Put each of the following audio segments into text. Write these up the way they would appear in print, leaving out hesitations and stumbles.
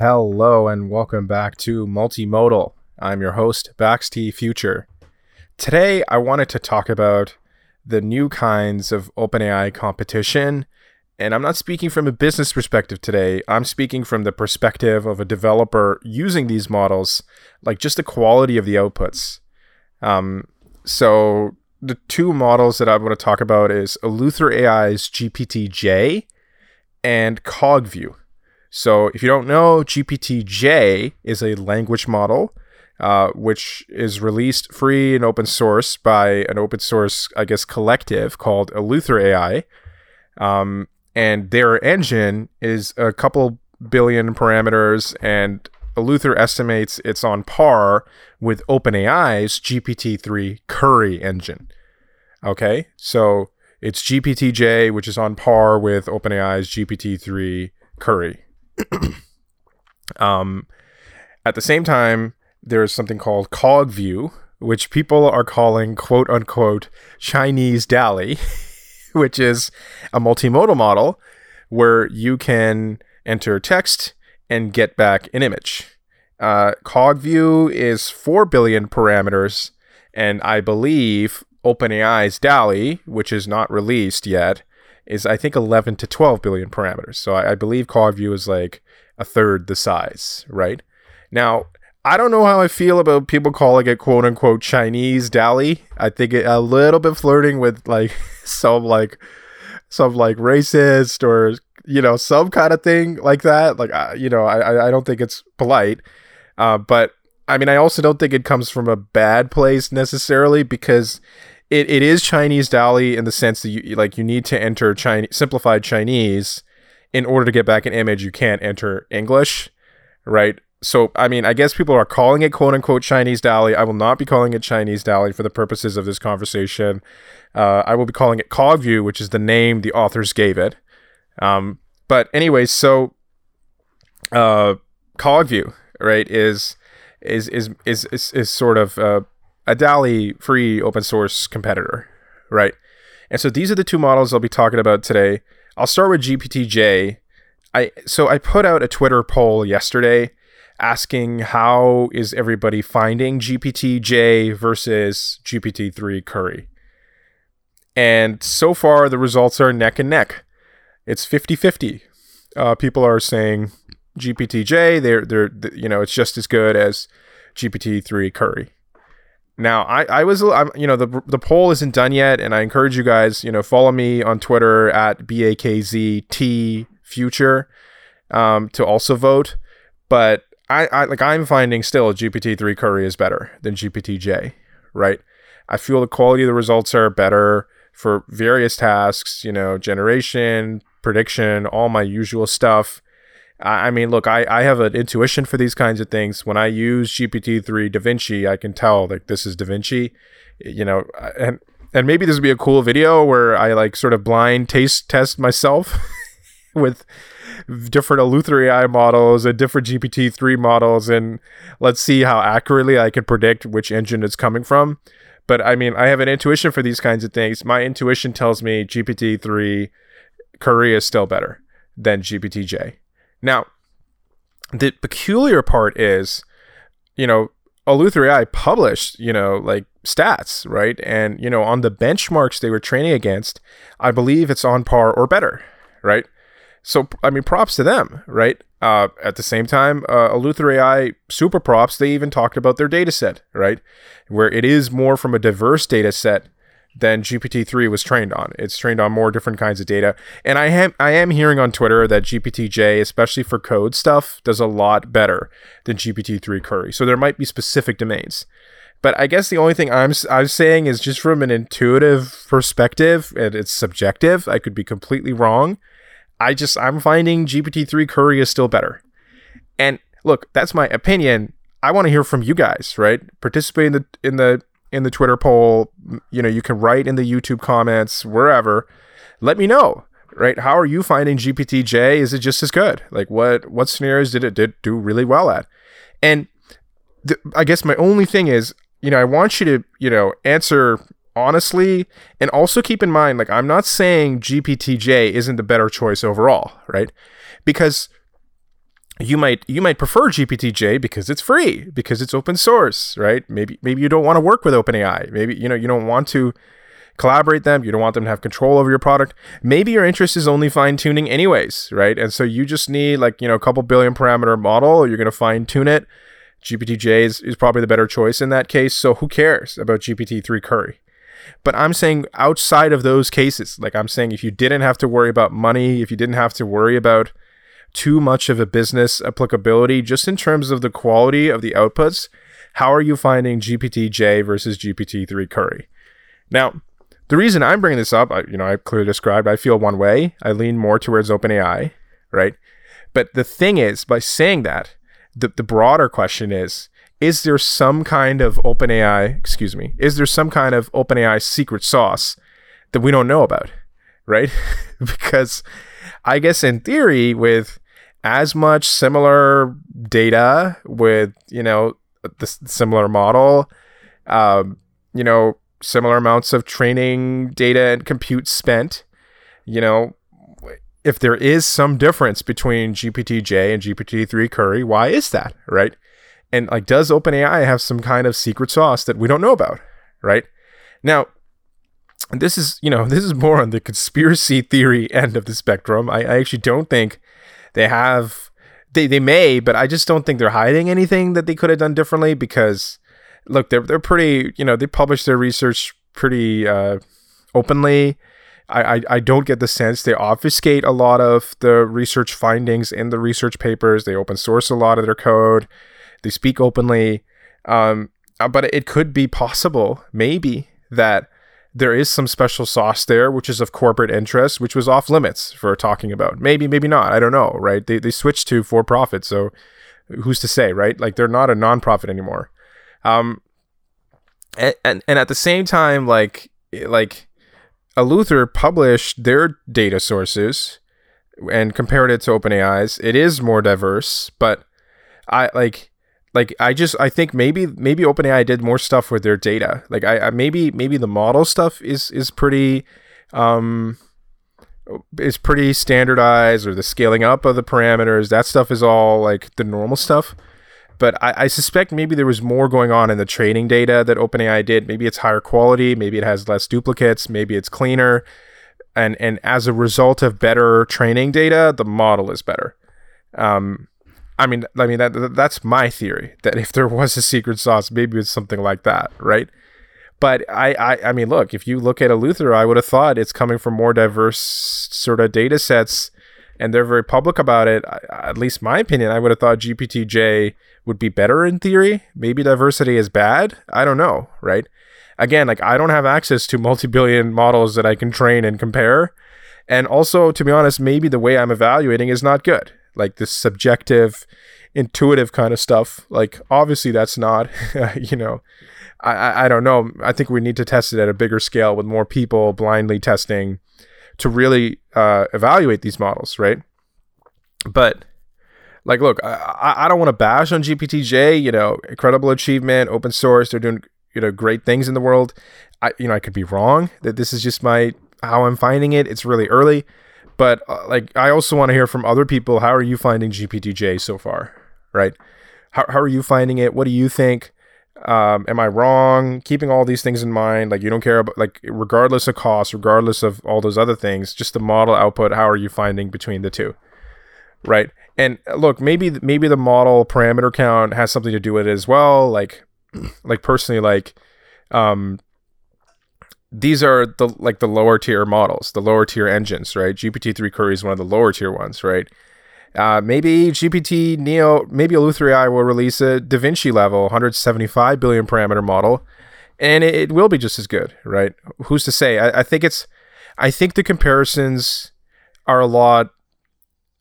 Hello and welcome back to Multimodal. I'm your host, Bakz T. Future. Today, I wanted to talk about the new kinds of OpenAI competition. And I'm not speaking from a business perspective today. I'm speaking from the perspective of a developer using these models, like just the quality of the outputs. So the two models that I want to talk about is Eleuther AI's GPT-J and CogView. So if you don't know, GPT-J is a language model which is released free and open source by an open source, collective called Eleuther AI. And their engine is a couple billion parameters, and Eleuther estimates it's on par with OpenAI's GPT-3 Curie engine. Okay, so it's GPT-J, which is on par with OpenAI's GPT-3 Curie. At the same time, there's something called CogView, which people are calling quote unquote Chinese DALL-E, which is a multimodal model where you can enter text and get back an image. CogView is 4 billion parameters, and I believe OpenAI's DALL-E, which is not released yet, is I think 11 to 12 billion parameters. So I believe CogView is like a third the size, right? Now, I don't know how I feel about people calling it quote unquote Chinese DALL-E. I think it a little bit flirting with some racist or, some kind of thing like that. I don't think it's polite. But I mean, I also don't think it comes from a bad place necessarily, because It is Chinese DALL-E in the sense that you need to enter simplified Chinese in order to get back an image. You can't enter English, right? So, I mean, I guess people are calling it quote unquote Chinese DALL-E. I will not be calling it Chinese DALL-E for the purposes of this conversation. I will be calling it CogView, which is the name the authors gave it. But anyway, so CogView, right, is sort of a DALL-E free open source competitor, right? And so these are the two models I'll be talking about today. I'll start with GPT-J. So I put out a Twitter poll yesterday asking how is everybody finding GPT-J versus GPT-3 Curie. And so far the results are neck and neck. It's 50-50. People are saying GPT-J, they're it's just as good as GPT-3 Curie. Now, the poll isn't done yet, and I encourage you guys, follow me on Twitter at Bakz T. Future to also vote. But I'm finding still GPT-3 Curie is better than GPT-J, right? I feel the quality of the results are better for various tasks, generation, prediction, all my usual stuff. I mean, look, I have an intuition for these kinds of things. When I use GPT-3 DaVinci, I can tell like this is DaVinci, and maybe this would be a cool video where I sort of blind taste test myself with different Eleuther AI models and different GPT-3 models. And let's see how accurately I can predict which engine it's coming from. But I mean, I have an intuition for these kinds of things. My intuition tells me GPT-3 Curie is still better than GPT-J. Now, the peculiar part is, Eleuther AI published, stats, right? And, on the benchmarks they were training against, I believe it's on par or better, right? So, I mean, props to them, right? At the same time, Eleuther AI, super props, they even talked about their data set, right? Where it is more from a diverse data set than GPT-3 was trained on. It's trained on more different kinds of data. And I am hearing on Twitter that GPT-J, especially for code stuff, does a lot better than GPT-3 Curie. So there might be specific domains. But I guess the only thing I'm saying is just from an intuitive perspective, and it's subjective, I could be completely wrong. I'm finding GPT-3 Curie is still better. And look, that's my opinion. I want to hear from you guys, right? Participate in the Twitter poll, you can write in the YouTube comments, wherever. Let me know, right? How are you finding GPT-J? Is it just as good? What scenarios did it do really well at? And I guess my only thing is, I want you to, answer honestly, and also keep in mind, I'm not saying GPT-J isn't the better choice overall, right? Because You might prefer GPT-J because it's free, because it's open source, right? Maybe you don't want to work with OpenAI. Maybe, you don't want to collaborate them. You don't want them to have control over your product. Maybe your interest is only fine-tuning anyways, right? And so you just need a couple billion parameter model. You're going to fine-tune it. GPT-J is probably the better choice in that case. So who cares about GPT-3 Curie? But I'm saying outside of those cases, if you didn't have to worry about money, if you didn't have to worry about too much of a business applicability, just in terms of the quality of the outputs, how are you finding GPT-J versus GPT-3 Curie? Now, the reason I'm bringing this up, I clearly described, I feel one way. I lean more towards OpenAI, right? But the thing is, by saying that, the broader question is there some kind of OpenAI secret sauce that we don't know about, right? Because I guess in theory, with as much similar data, with, the similar model, similar amounts of training data and compute spent, if there is some difference between GPT-J and GPT-3 Curie, why is that, right? And does OpenAI have some kind of secret sauce that we don't know about, right? Now, this is more on the conspiracy theory end of the spectrum. I actually don't think they have, they may, but I just don't think they're hiding anything that they could have done differently, because look, they're pretty, they publish their research pretty openly. I don't get the sense they obfuscate a lot of the research findings in the research papers. They open source a lot of their code. They speak openly. But it could be possible, maybe, that there is some special sauce there, which is of corporate interest, which was off limits for talking about. Maybe, maybe not. I don't know, right? They switched to for-profit, so who's to say, right? They're not a nonprofit anymore. And at the same time, Eleuther published their data sources and compared it to OpenAI's. It is more diverse, but I think maybe OpenAI did more stuff with their data. Maybe the model stuff is pretty standardized, or the scaling up of the parameters, that stuff is all the normal stuff. But I suspect maybe there was more going on in the training data that OpenAI did. Maybe it's higher quality, maybe it has less duplicates, maybe it's cleaner, and as a result of better training data, the model is better. I mean that's my theory, that if there was a secret sauce, maybe it's something like that, right? But I mean, look, if you look at Eleuther, I would have thought it's coming from more diverse sort of data sets, and they're very public about it. At least my opinion, I would have thought GPT-J would be better in theory. Maybe diversity is bad. I don't know, right? Again, I don't have access to multi-billion models that I can train and compare. And also, to be honest, maybe the way I'm evaluating is not good. This subjective, intuitive kind of stuff. Obviously that's not, I don't know. I think we need to test it at a bigger scale with more people blindly testing to really evaluate these models, right? But look, I don't want to bash on GPT-J, incredible achievement, open source, they're doing great things in the world. I could be wrong, that this is just how I'm finding it. It's really early, but I also want to hear from other people. How are you finding GPT-J so far, right? How are you finding it? What do you think? Am I wrong? Keeping all these things in mind, you don't care about, regardless of cost, regardless of all those other things, just the model output, how are you finding between the two, right? And look, maybe the model parameter count has something to do with it as well. Personally, these are the lower tier models, the lower tier engines, right? GPT-3 Curie is one of the lower tier ones, right? Maybe GPT Neo, maybe Eleuther AI will release a DaVinci level 175 billion parameter model, and it will be just as good, right? Who's to say? I think the comparisons are a lot.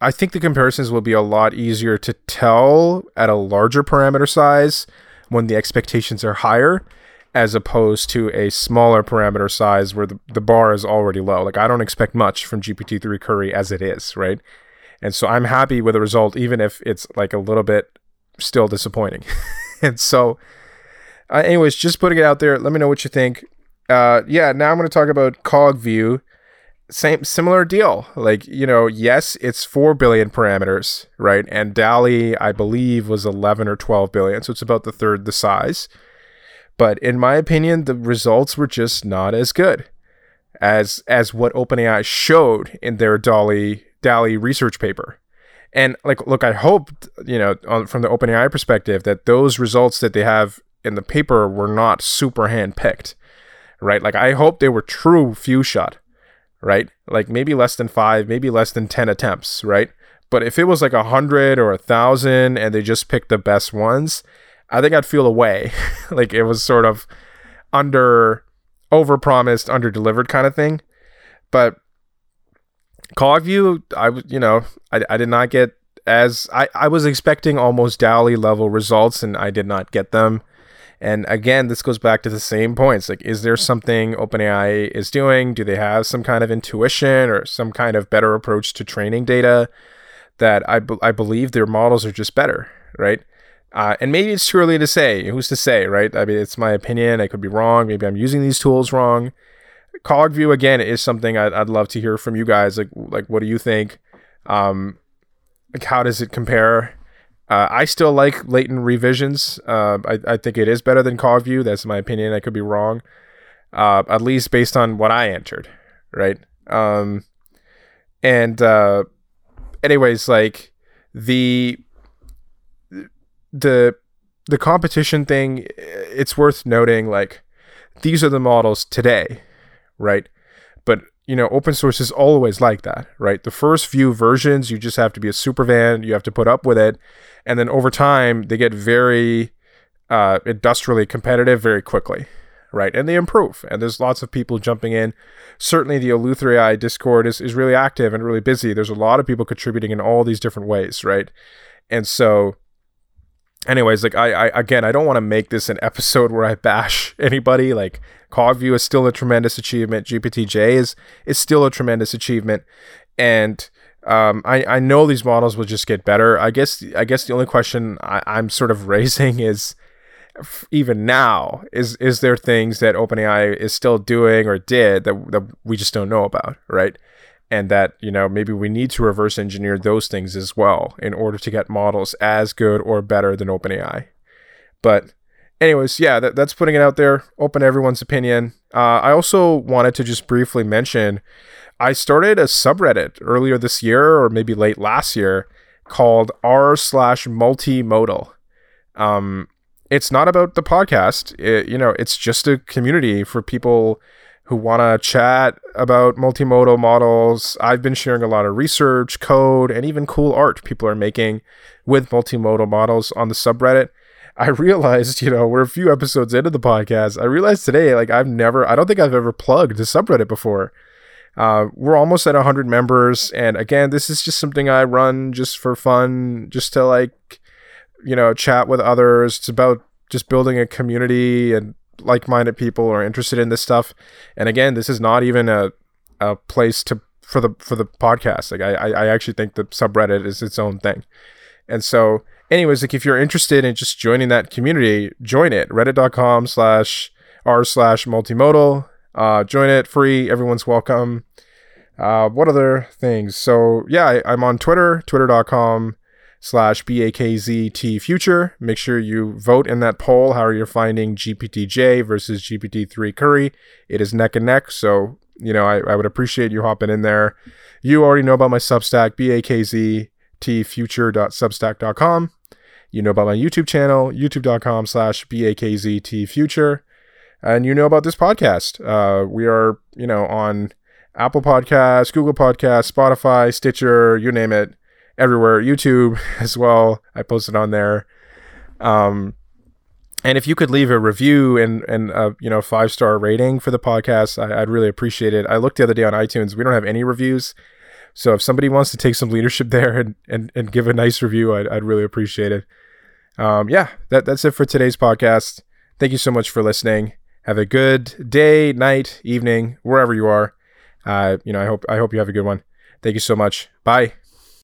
I think the comparisons will be a lot easier to tell at a larger parameter size when the expectations are higher, as opposed to a smaller parameter size where the bar is already low. I don't expect much from GPT-3 Curie as it is, right? And so I'm happy with the result, even if it's a little bit still disappointing. And so anyways, just putting it out there. Let me know what you think. Now I'm going to talk about CogView. similar deal. Like, you know, yes, it's 4 billion parameters, right? And DALL-E, I believe, was 11 or 12 billion. So it's about the third the size. But in my opinion, the results were just not as good as what OpenAI showed in their DALL-E research paper. And like, look, I hope, you know, from the OpenAI perspective, that those results that they have in the paper were not super handpicked, right? Like, I hope they were true few shot, right? Like maybe less than 5, maybe less than 10 attempts, right? But if it was like 100 or 1,000 and they just picked the best ones, I think I'd feel away. Like it was sort of overpromised, under-delivered kind of thing. But CogView, I did not get as I was expecting almost DALL-E level results, and I did not get them. And again, this goes back to the same points. Like, is there something OpenAI is doing? Do they have some kind of intuition or some kind of better approach to training data? That I believe their models are just better, right? And maybe it's too early to say. Who's to say, right? I mean, it's my opinion. I could be wrong. Maybe I'm using these tools wrong. CogView, again, is something I'd love to hear from you guys. Like, what do you think? Like, how does it compare? I still like Latent Revisions. I think it is better than CogView. That's my opinion. I could be wrong. At least based on what I entered, right? Anyways, like the competition thing, it's worth noting, like, these are the models today, right? But, you know, open source is always like that, right? The first few versions, you just have to be a super fan. You have to put up with it. And then over time, they get very industrially competitive very quickly, right? And they improve. And there's lots of people jumping in. Certainly, the Eleuther AI Discord is really active and really busy. There's a lot of people contributing in all these different ways, right? And so... anyways, like I don't want to make this an episode where I bash anybody. Like, CogView is still a tremendous achievement. GPT-J is still a tremendous achievement, and I know these models will just get better. I guess the only question I'm sort of raising is, even now, is there things that OpenAI is still doing or did that we just don't know about, right? And that, you know, maybe we need to reverse engineer those things as well in order to get models as good or better than OpenAI. But anyways, yeah, that's putting it out there. Open to everyone's opinion. I also wanted to just briefly mention, I started a subreddit earlier this year, or maybe late last year, called r/multimodal. It's not about the podcast. It's just a community for people who want to chat about multimodal models. I've been sharing a lot of research, code, and even cool art people are making with multimodal models on the subreddit. I realized, you know, we're a few episodes into the podcast. I realized today, like, I don't think I've ever plugged the subreddit before. We're almost at 100 members. And again, this is just something I run just for fun, just to, like, you know, chat with others. It's about just building a community, and like-minded people are interested in this stuff. And again, this is not even a place for the podcast. Like, I actually think the subreddit is its own thing. And so anyways, like, if you're interested in just joining that community, join it. reddit.com/r/multimodal. Join it, free, everyone's welcome. What other things? So yeah, I'm on Twitter.com/BakzT Future. Make sure you vote in that poll. How are you finding GPT-J versus GPT-3 Curie? It is neck and neck. So, you know, I would appreciate you hopping in there. You already know about my Substack, BakztFuture.substack.com. You know about my YouTube channel, youtube.com/BakztFuture. And you know about this podcast. We are, you know, on Apple Podcasts, Google Podcasts, Spotify, Stitcher, you name it. Everywhere. YouTube as well, I posted on there. And if you could leave a review and 5-star rating for the podcast, I'd really appreciate it. I looked the other day on iTunes, we don't have any reviews, so if somebody wants to take some leadership there and give a nice review, I'd really appreciate it. That's it for today's podcast. Thank you so much for listening. Have a good day, night, evening, wherever you are. I hope you have a good one. Thank you so much. Bye.